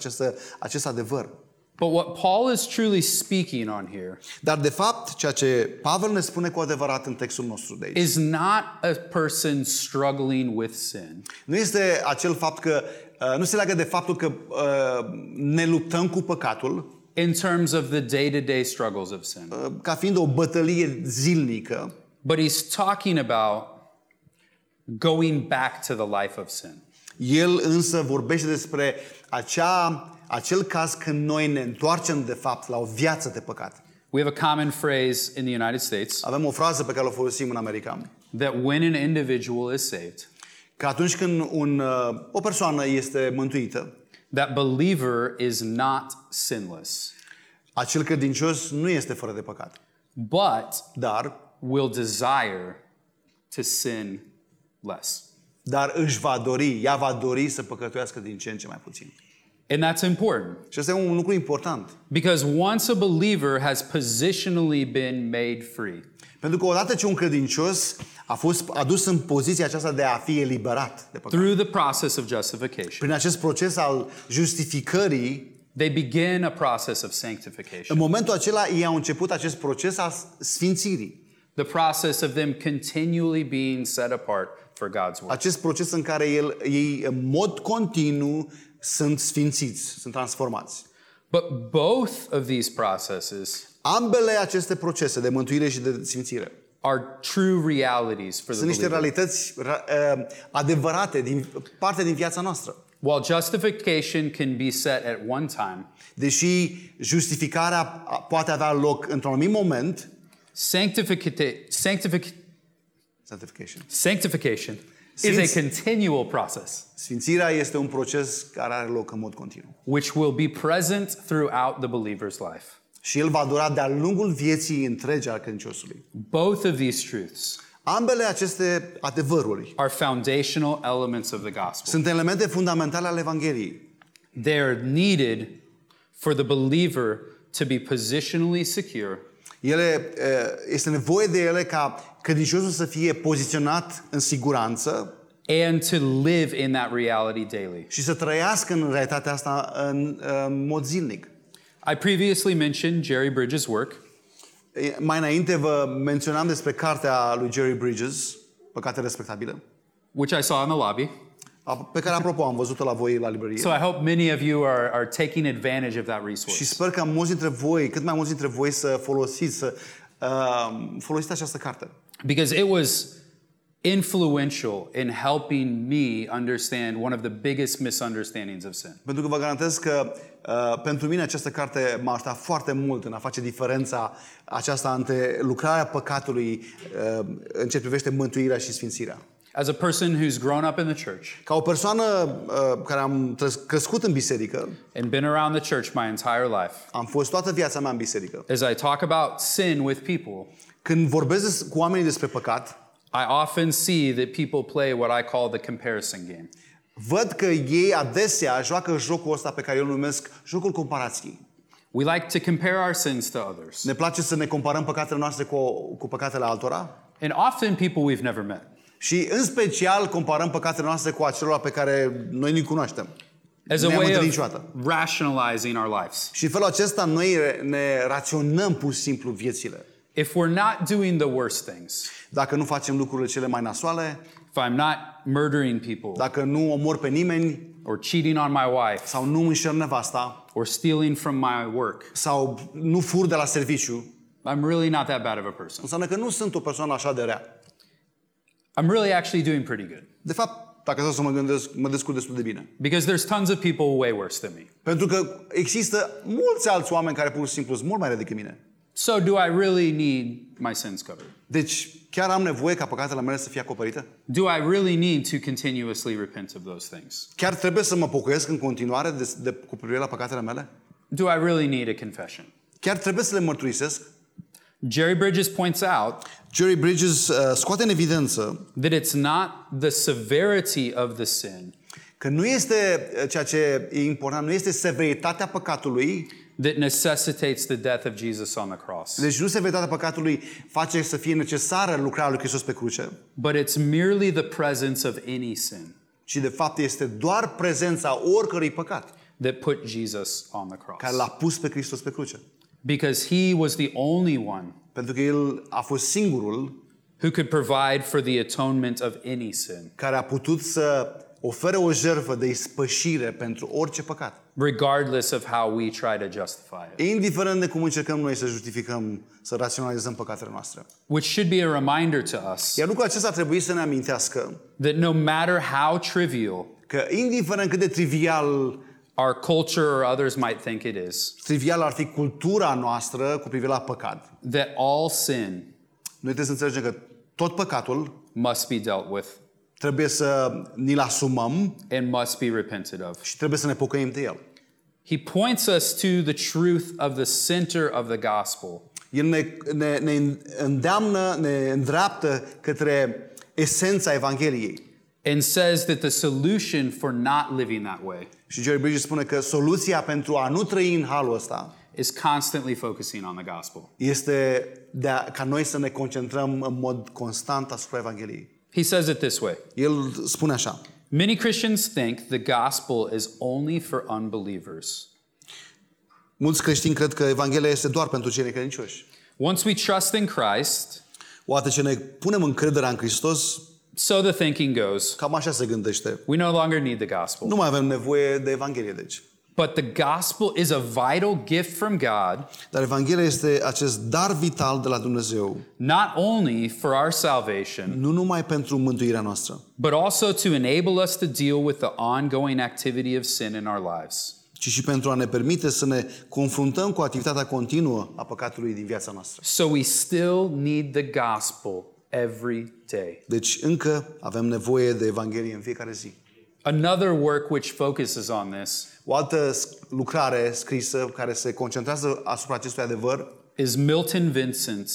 acest adevăr. But what Paul is truly speaking on here, dar de fapt ceea ce Pavel ne spune cu adevărat în textul nostru de aici, is not a person struggling with sin. Nu este acel fapt că nu se leagă de faptul că ne luptăm cu păcatul. In terms of the day-to-day struggles of sin. Ca fiind o bătălie zilnică. But he's talking about going back to the life of sin. El însă vorbește despre acel caz când noi ne întoarcem de fapt la o viață de păcat. We have a common phrase in the United States. Avem o frază pe care o folosim în America. That when an individual is saved. Că atunci când o persoană este mântuită. That believer is not sinless. Acel credincios nu este fără de păcat. Dar will desire to sin less. Dar ea va dori să păcătuiască din ce în ce mai puțin. And that's important. Și asta e un lucru important. Because once a believer has positionally been made free. Pentru că odată ce un credincios a fost adus în poziția aceasta de a fi eliberat de păcat. Through the process of justification. Prin acest proces al justificării, they begin a process of sanctification. În momentul acela ei au început acest proces al sfințirii. The process of them continually being set apart for God's work. Acest proces în care ei în mod continuu sunt sfințiți, sunt transformați. But both of these processes, ambele aceste procese de mântuire și de sfințire, are true realities for the believer. Sunt niște realități adevărate din viața noastră. While justification can be set at one time, deși justificarea poate avea loc într-un anumit moment, sanctification is a continual process. Sfințirea este un proces care are loc în mod continuu. Which will be present throughout the believer's life. Și el va dura de-a lungul vieții întregi al credinciosului. Both of these truths. Ambele aceste adevăruri are foundational elements of the gospel. Sunt elemente fundamentale ale Evangheliei. They are needed for the believer to be positionally secure. Este nevoie de ele ca credinciosul să fie poziționat în siguranță. And to live in that reality daily. Și să trăiască în realitatea asta în mod zilnic. I previously mentioned Jerry Bridges' work. Mai înainte vă menționam despre cartea lui Jerry Bridges, Păcate Respectabile, which I saw in the lobby. Pe care, apropo, am văzut-o la voi la librărie. So I hope many of you are taking advantage of that resource. Și sper că cât mai mulți dintre voi să folosiți această carte. Because it was influential in helping me understand one of the biggest misunderstandings of sin. Pentru că vă garantez că pentru mine această carte m-a ajutat foarte mult în a face diferența aceasta între lucrarea păcatului în ce privește mântuirea și sfințirea. As a person who's grown up in the church, ca o persoană care am crescut în biserică, and been around the church my entire life, am fost toată viața mea în biserică. As I talk about sin with people, când vorbesc cu oamenii despre păcat, I often see that people play what I call the comparison game. Văd că ei adesea joacă jocul ăsta pe care eu îl numesc jocul comparației. We like to compare our sins to others. Ne place să ne comparăm păcatele noastre cu păcatele altora. And often people we've never met. Și în special comparăm păcatele noastre cu acelora pe care noi nu-i cunoaștem. As a way of rationalizing our lives. Și în felul acesta noi ne raționăm pur și simplu viețile. If we're not doing the worst things, dacă nu facem lucrurile cele mai nasoale, if I'm not murdering people, dacă nu omor pe nimeni, or cheating on my wife, sau nu înșel nevasta, or stealing from my work, sau nu fur de la serviciu, I'm really not that bad of a person. Înseamnă că nu sunt o persoană așa de rea. I'm really actually doing pretty good. De fapt, dacă stau să mă gândesc, mă descurc destul de bine. Because there's tons of people way worse than me. Pentru că există mulți alți oameni care pur și simplu sunt mult mai răi decât mine. So do I really need my sins covered? Deci chiar am nevoie ca păcatele mele să fie acoperite? Do I really need to continuously repent of those things? Chiar trebuie să mă pocăiesc în continuare cu privire la păcatele mele? Do I really need a confession? Chiar trebuie să le mărturisesc? Jerry Bridges points out scoate în evidență that it's not the severity of the sin, că nu este ceea ce e important, nu este severitatea păcatului, that necessitates the death of Jesus on the cross. Deci nu severitatea păcatului face să fie necesară lucrarea lui Hristos pe cruce. But it's merely the presence of any sin. Și de fapt este doar prezența oricărui păcat that put Jesus on the cross. Care l-a pus pe Hristos pe cruce. Because he was the only one. Pentru că el a fost singurul who could provide for the atonement of any sin. Care a putut să ofere o jertfă de ispășire pentru orice păcat. Regardless of how we try to justify it. Indiferent de cum încercăm noi să justificăm, să raționalizăm păcatele noastre. Which should be a reminder to us. Iar lucrul acesta trebuie să ne amintească that no matter how trivial, că indiferent cât de trivial our culture or others might think it is, trivial ar fi cultura noastră cu privire la păcat, that all sin, noi trebuie să înțelegem că tot păcatul must be dealt with, trebuie să ni-l asumăm, and must be repented of, și trebuie să ne pocăim de el. He points us to the truth of the center of the gospel. El ne îndeamnă, ne îndreaptă către esența Evangheliei. And says that the solution for not living that way. Și Jerry Bridges spune că soluția pentru a nu trăi în halul ăsta is constantly focusing on the gospel. Este ca noi să ne concentrăm în mod constant asupra Evangheliei. He says it this way. El spune așa. Many Christians think the gospel is only for unbelievers. Mulți creștini cred că Evanghelia este doar pentru cei necredincioși. Once we trust in Christ, odată ce ne punem încrederea în Hristos, so the thinking goes. Cam așa se gândește. We no longer need the gospel. Nu mai avem nevoie de Evanghelie, deci. But the gospel is a vital gift from God. Dar Evanghelia este acest dar vital de la Dumnezeu. Not only for our salvation. Nu numai pentru mântuirea noastră. But also to enable us to deal with the ongoing activity of sin in our lives. Ci și pentru a ne permite să ne confruntăm cu activitatea continuă a păcatului din viața noastră. So we still need the gospel every day. Deci încă avem nevoie de Evanghelie în fiecare zi. Another work which focuses on this. O altă lucrare scrisă care se concentrează asupra acestui adevăr is Milton Vincent's.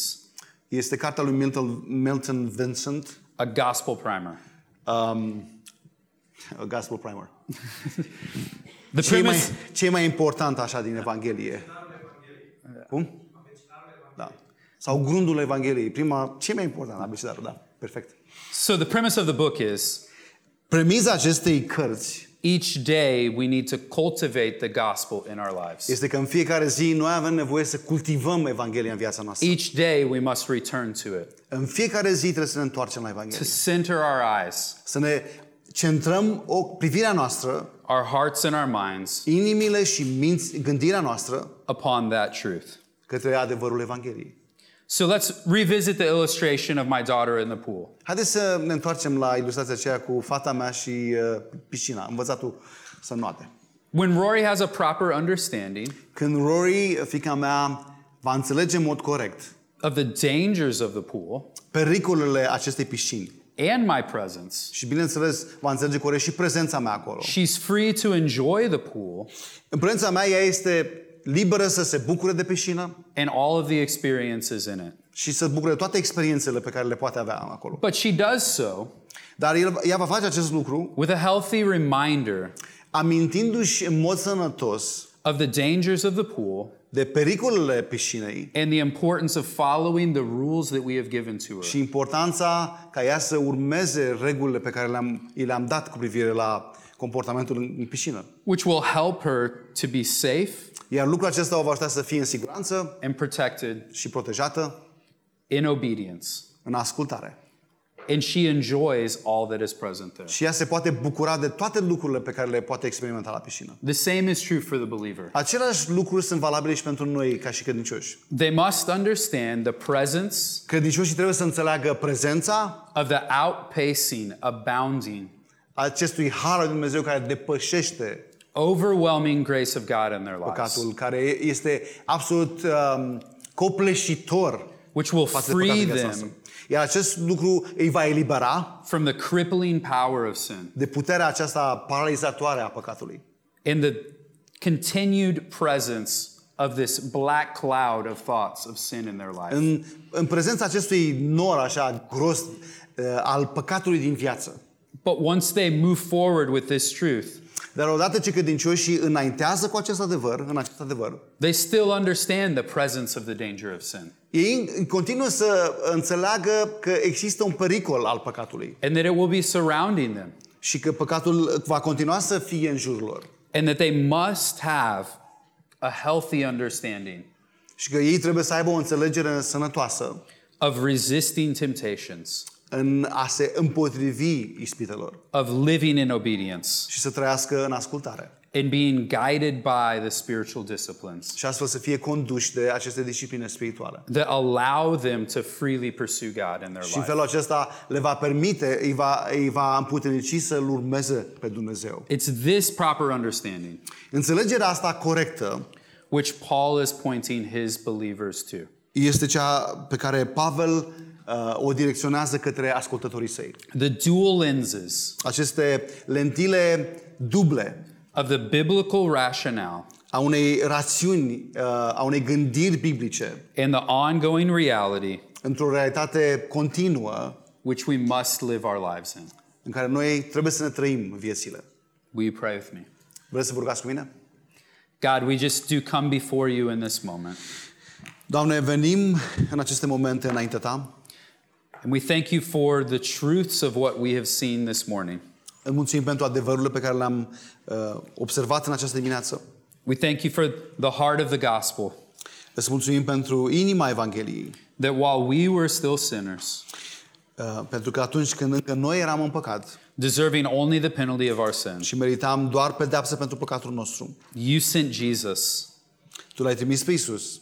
Este cartea lui Milton Vincent, A Gospel Primer. A Gospel Primer. Ce e mai important așa din Evanghelie? Cum? Da. Sau grundul Evangheliei, ce mai important, abecedarul, da, perfect. So the premise of the book is, premiza acestei cărți, each day we need to cultivate the gospel in our lives. Este că în fiecare zi noi avem nevoie să cultivăm Evanghelia în viața noastră. Each day we must return to it. În fiecare zi trebuie să ne întoarcem la Evanghelie. To center our eyes. Să ne centrăm privirea noastră, our hearts and our minds, inimile și gândirea noastră, upon that truth. Către adevărul Evangheliei. So let's revisit the illustration of my daughter in the pool. Haideți să ne întoarcem la ilustrația aceea cu fata mea și piscina, învățatul să nuate. When Rory has a proper understanding, când Rory, fiica mea, va înțelege în mod corect of the dangers of the pool, pericolele acestei piscini, and my presence, și bineînțeles va înțelege corect și prezența mea acolo. She's free to enjoy the pool. În prezența mea ea este liberă să se bucure de piscină and all of the experiences in it. Și să bucure toate experiențele pe care le poate avea acolo. But she does so. Dar ea va face acest lucru with a healthy reminder, amintindu-și în mod sănătos of the dangers of the pool, de pericolele piscinei, and the importance of following the rules that we have given to her. Și importanța ca ea să urmeze regulile pe care le-am dat cu privire la comportamentul în piscină. Which will help her to be safe. Iar lucrul acesta o va ajuta să fie în siguranță and protected, și protejată in obedience, în ascultare. And she enjoys all that is present there. Și ea se poate bucura de toate lucrurile pe care le poate experimenta la piscină. The same is true for the believer. Aceleași lucruri sunt valabile și pentru noi ca și credincioși. They must understand the presence. Credincioșii trebuie să înțeleagă prezența of the outpacing, abounding, acestui har al Dumnezeu care depășește overwhelming grace of God in their lives. Păcatul care este absolut copleșitor, which will free them. Iar acest lucru îi va elibera from the crippling power of sin. De puterea aceasta paralizatoare a păcatului. And the continued presence of this black cloud of thoughts of sin in their life. În prezența acestui nor așa gros al păcatului din viață. But once they move forward with this truth, dar odată ce credincioșii înaintează cu acest adevăr, în acest adevăr, they still understand the presence of the danger of sin. Ei continuă să înțeleagă că există un pericol al păcatului. And that it will be surrounding them. Și că păcatul va continua să fie în jurul lor. And that they must have a healthy understanding. Și că ei trebuie să aibă o înțelegere sănătoasă of resisting temptations. În a se împotrivi ispitelor. Of living in obedience. Și să trăiască în ascultare. And being guided by the spiritual disciplines. Și astfel să fie conduși de aceste discipline spirituale. That allow them to freely pursue God in their life. Și în felul acesta le va permite, îi va împuternici să-L urmeze pe Dumnezeu. It's this proper understanding. Înțelegerea asta corectă, which Paul is pointing his believers to. Este cea pe care Pavel o direcționează către ascultătorii săi. The dual lenses. Aceste lentile duble. Of the biblical rationale, a unei rațiuni, a unei gândiri biblice, and the ongoing reality, într-o realitate continuă, which we must live our lives in, în care noi trebuie să ne trăim viețile. Will you pray with me? Vreți să vă rugați cu mine? God, we just do come before you in this moment. Doamne, venim în aceste momente înaintea ta. And we thank you for the truths of what we have seen this morning. Îți mulțumim pentru adevărurile pe care le-am observat în această dimineață. We thank you for the heart of the gospel. Îți mulțumim pentru inima Evangheliei. That while we were still sinners, pentru că atunci când încă noi eram în păcat, deserving only the penalty of our sin, și meritam doar pedeapsă pentru păcatul nostru, you sent Jesus. Tu l-ai trimis pe Iisus.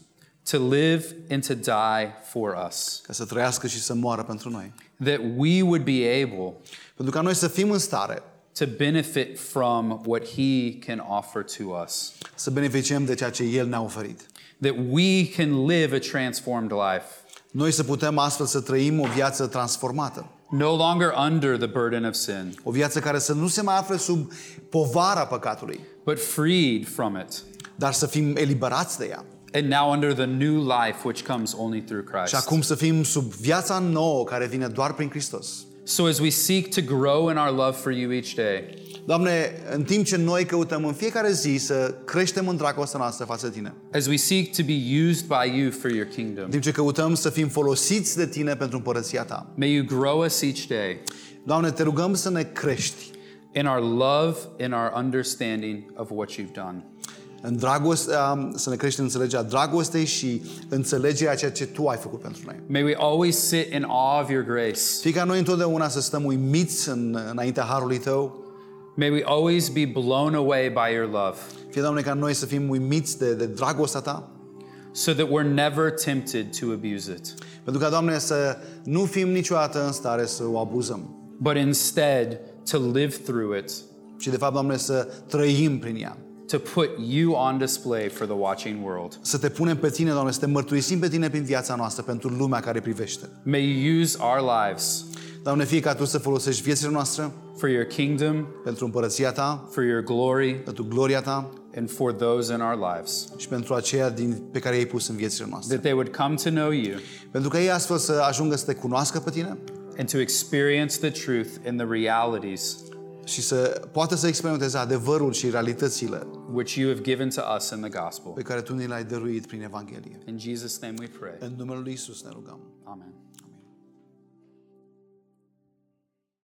To live and to die for us. Ca să trăiască și să moară pentru noi. That we would be able, pentru ca noi să fim în stare, to benefit from what he can offer to us. Să beneficiem de ceea ce el ne-a oferit. That we can live a transformed life. Noi să putem astfel să trăim o viață transformată. No longer under the burden of sin. O viață care să nu se mai afle sub povara păcatului. But freed from it. Dar să fim eliberați de ea. And now under the new life which comes only through Christ. Și acum să fim sub viața nouă care vine doar prin Hristos. So as we seek to grow in our love for you each day. Doamne, în timp ce noi căutăm în fiecare zi să creștem în dragostea noastră față de tine. As we seek to be used by you for your kingdom. În timp ce căutăm să fim folosiți de tine pentru împărăția ta. May you grow us each day. Doamne, te rugăm să ne crești in our love, in our understanding of what you've done. În să ne creștem înțelegerea dragostei și înțelegerea ceea ce tu ai făcut pentru noi. May we always sit in awe of your grace. Fie ca noi întotdeauna să stăm uimiți înaintea harului tău. May we always be blown away by your love. Fie, Doamne, ca noi să fim uimiți de dragostea ta. So that we're never tempted to abuse it. Pentru ca, Doamne, să nu fim niciodată în stare să o abuzăm. But instead to live through it. Și de fapt, Doamne, să trăim prin ea. To put you on display for the watching world. Să te punem pe tine, Doamne, să te mărturisim pe tine prin viața noastră pentru lumea care privește. May you use our lives. Doamne, fie ca tu să folosești viețile noastre for your kingdom, pentru împărăția ta, for your glory, pentru gloria ta, and for those in our lives. Și pentru aceia pe care i-ai pus în viețile noastre. That they would come to know you. Pentru că ei astfel să ajungă să te cunoască pe tine and to experience the truth and the realities. Și să poată să experimenteze adevărul și realitățile which you have given to us in the gospel. Pe care tu ne l-ai dăruit prin Evanghelie. In Jesus' name we pray. În numele lui Iisus ne rugăm.